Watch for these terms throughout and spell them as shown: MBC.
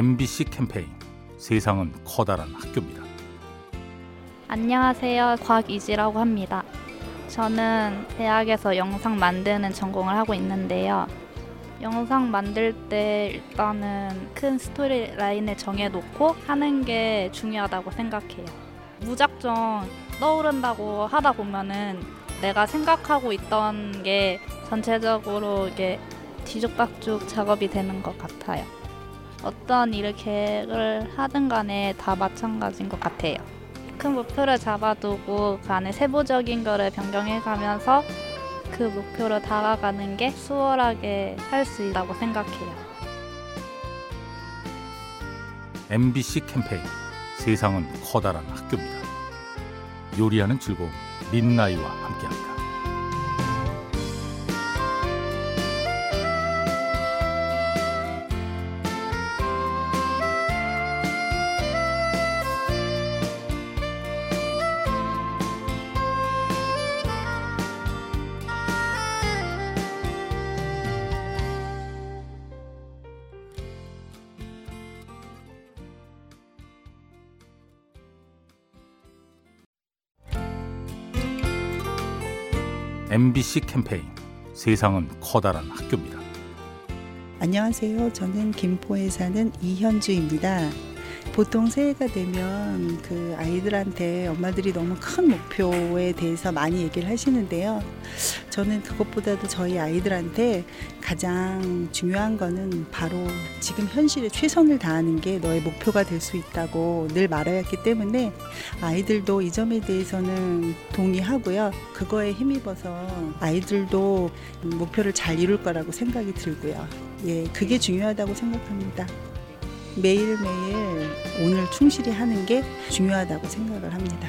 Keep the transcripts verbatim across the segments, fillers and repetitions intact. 엠비씨 캠페인 세상은 커다란 학교입니다. 안녕하세요. 곽이지라고 합니다. 저는 대학에서 영상 만드는 전공을 하고 있는데요. 영상 만들 때 일단은 큰 스토리 라인을 정해놓고 하는 게 중요하다고 생각해요. 무작정 떠오른다고 하다 보면은 내가 생각하고 있던 게 전체적으로 이게 뒤죽박죽 작업이 되는 것 같아요. 어떤 일을 계획을 하든 간에 다 마찬가지인 것 같아요. 큰 목표를 잡아두고 그 안에 세부적인 거를 변경해가면서 그 목표로 다가가는 게 수월하게 할 수 있다고 생각해요. 엠비씨 캠페인 세상은 커다란 학교입니다. 요리하는 즐거움 민나이와 함께합니다. 엠비씨 캠페인 세상은 커다란 학교입니다. 안녕하세요. 저는 김포에 사는 이현주입니다. 보통 새해가 되면 그 아이들한테 엄마들이 너무 큰 목표에 대해서 많이 얘기를 하시는데요. 저는 그것보다도 저희 아이들한테 가장 중요한 거는 바로 지금 현실에 최선을 다하는 게 너의 목표가 될 수 있다고 늘 말하였기 때문에 아이들도 이 점에 대해서는 동의하고요. 그거에 힘입어서 아이들도 목표를 잘 이룰 거라고 생각이 들고요. 예, 그게 중요하다고 생각합니다. 매일매일 오늘 충실히 하는 게 중요하다고 생각을 합니다.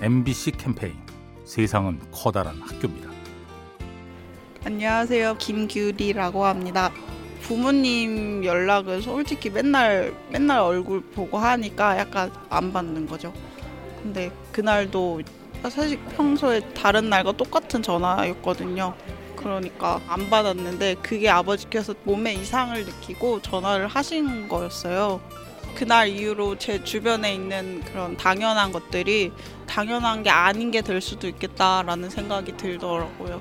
엠비씨 캠페인 세상은 커다란 학교입니다. 안녕하세요. 김규리라고 합니다. 부모님 연락은 솔직히 맨날 맨날 얼굴 보고 하니까 약간 안 받는 거죠. 근데 그날도 사실 평소에 다른 날과 똑같은 전화였거든요. 그러니까 안 받았는데 그게 아버지께서 몸에 이상을 느끼고 전화를 하신 거였어요. 그날 이후로 제 주변에 있는 그런 당연한 것들이 당연한 게 아닌 게 될 수도 있겠다라는 생각이 들더라고요.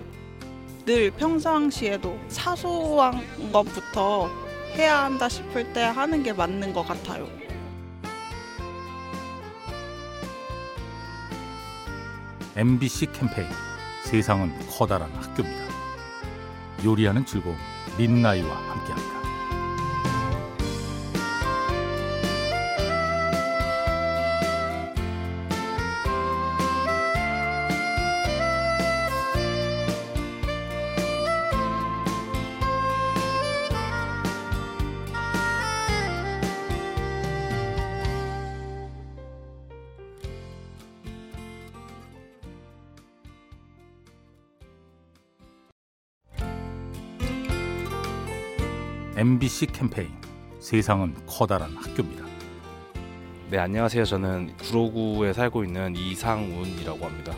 늘 평상시에도 사소한 것부터 해야 한다 싶을 때 하는 게 맞는 것 같아요. 엠비씨 캠페인 세상은 커다란 학교입니다. 요리하는 즐거움 민나이와 함께합니다. 엠비씨 캠페인 세상은 커다란 학교입니다. 네, 안녕하세요. 저는 구로구에 살고 있는 이상운이라고 합니다.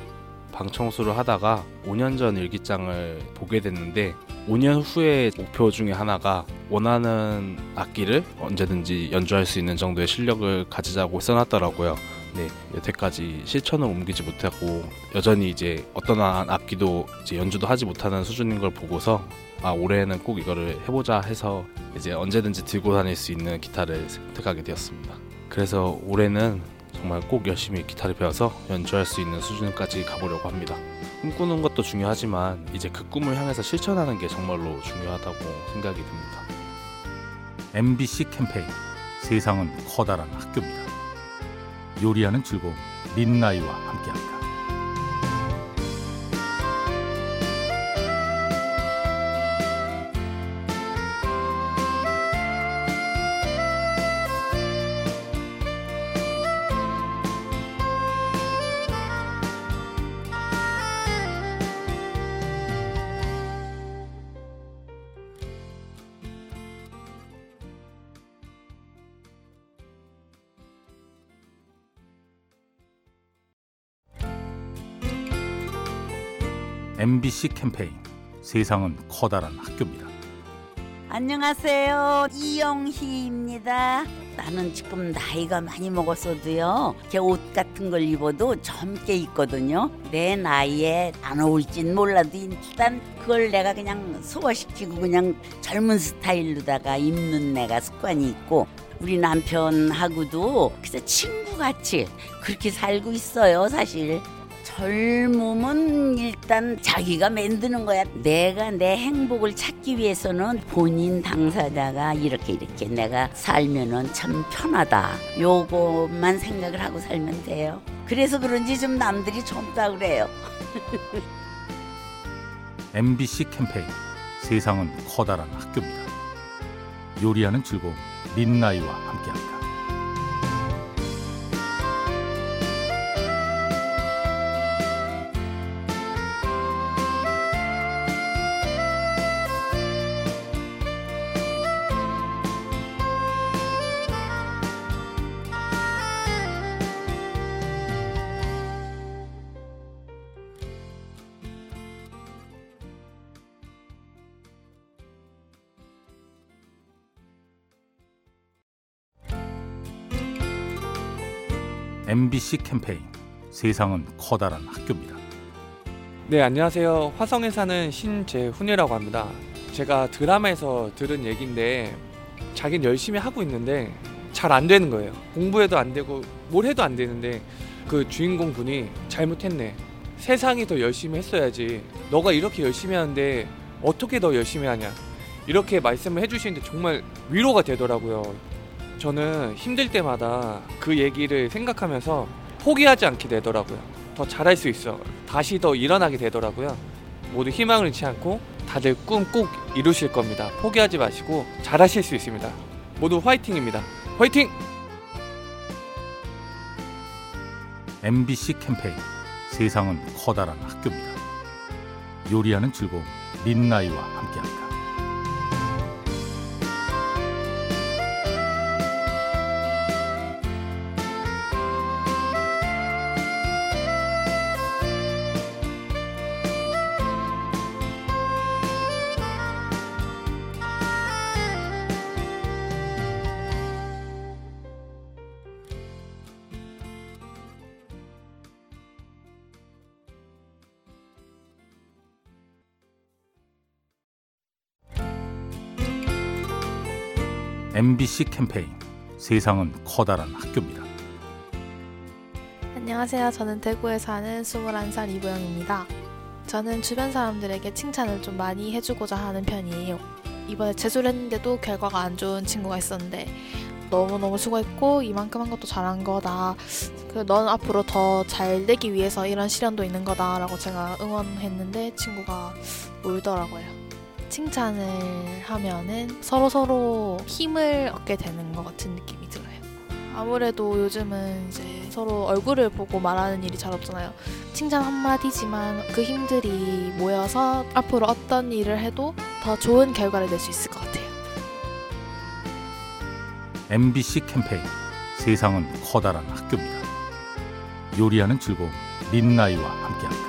방청소를 하다가 오 년 전 일기장을 보게 됐는데 오 년 후의 목표 중에 하나가 원하는 악기를 언제든지 연주할 수 있는 정도의 실력을 가지자고 써놨더라고요. 네, 여태까지 실천을 옮기지 못하고 여전히 이제 어떤 악기도 이제 연주도 하지 못하는 수준인 걸 보고서 아, 올해는 꼭 이거를 해보자 해서 이제 언제든지 들고 다닐 수 있는 기타를 선택하게 되었습니다. 그래서 올해는 정말 꼭 열심히 기타를 배워서 연주할 수 있는 수준까지 가보려고 합니다. 꿈꾸는 것도 중요하지만 이제 그 꿈을 향해서 실천하는 게 정말로 중요하다고 생각이 듭니다. 엠비씨 캠페인 세상은 커다란 학교입니다. 요리하는 즐거움, 린나이와 함께합니다. 엠비씨 캠페인 세상은 커다란 학교입니다. 안녕하세요. 이영희입니다. 나는 지금 나이가 많이 먹었어도요, 제 옷 같은 걸 입어도 젊게 입거든요. 내 나이에 안 어울진 몰라도 일단 그걸 내가 그냥 소화시키고 그냥 젊은 스타일로다가 입는 내가 습관이 있고, 우리 남편하고도 그래서 친구같이 그렇게 살고 있어요. 사실 젊음은 일단 자기가 만드는 거야. 내가 내 행복을 찾기 위해서는 본인 당사자가 이렇게 이렇게 내가 살면은 참 편하다, 요것만 생각을 하고 살면 돼요. 그래서 그런지 좀 남들이 젊다 그래요. 엠비씨 캠페인 세상은 커다란 학교입니다. 요리하는 즐거움, 린나이와 함께합니다. 엠비씨 캠페인 세상은 커다란 학교입니다. 네, 안녕하세요. 화성에 사는 신재훈이라고 합니다. 제가 드라마에서 들은 얘기인데, 자기는 열심히 하고 있는데 잘 안 되는 거예요. 공부해도 안 되고 뭘 해도 안 되는데, 그 주인공 분이 잘못했네, 세상이 더 열심히 했어야지, 너가 이렇게 열심히 하는데 어떻게 더 열심히 하냐, 이렇게 말씀을 해주시는데 정말 위로가 되더라고요. 저는 힘들 때마다 그 얘기를 생각하면서 포기하지 않게 되더라고요. 더 잘할 수 있어, 다시 더 일어나게 되더라고요. 모두 희망을 잃지 않고 다들 꿈 꼭 이루실 겁니다. 포기하지 마시고 잘하실 수 있습니다. 모두 화이팅입니다. 화이팅! 엠비씨 캠페인 세상은 커다란 학교입니다. 요리하는 즐거움, 린나이와 함께합니다. 엠비씨 캠페인 세상은 커다란 학교입니다. 안녕하세요. 저는 대구에 사는 스물한 살 이보영입니다. 저는 주변 사람들에게 칭찬을 좀 많이 해주고자 하는 편이에요. 이번에 재수를 했는데도 결과가 안 좋은 친구가 있었는데, 너무너무 수고했고 이만큼 한 것도 잘한 거다, 넌 앞으로 더 잘 되기 위해서 이런 시련도 있는 거다 라고 제가 응원했는데 친구가 울더라고요. 칭찬을 하면은 서로서로 힘을 얻게 되는 것 같은 느낌이 들어요. 아무래도 요즘은 이제 서로 얼굴을 보고 말하는 일이 잘 없잖아요. 칭찬 한마디지만 그 힘들이 모여서 앞으로 어떤 일을 해도 더 좋은 결과를 낼 수 있을 것 같아요. 엠비씨 캠페인 세상은 커다란 학교입니다. 요리하는 즐거움, 린나이와 함께합니다.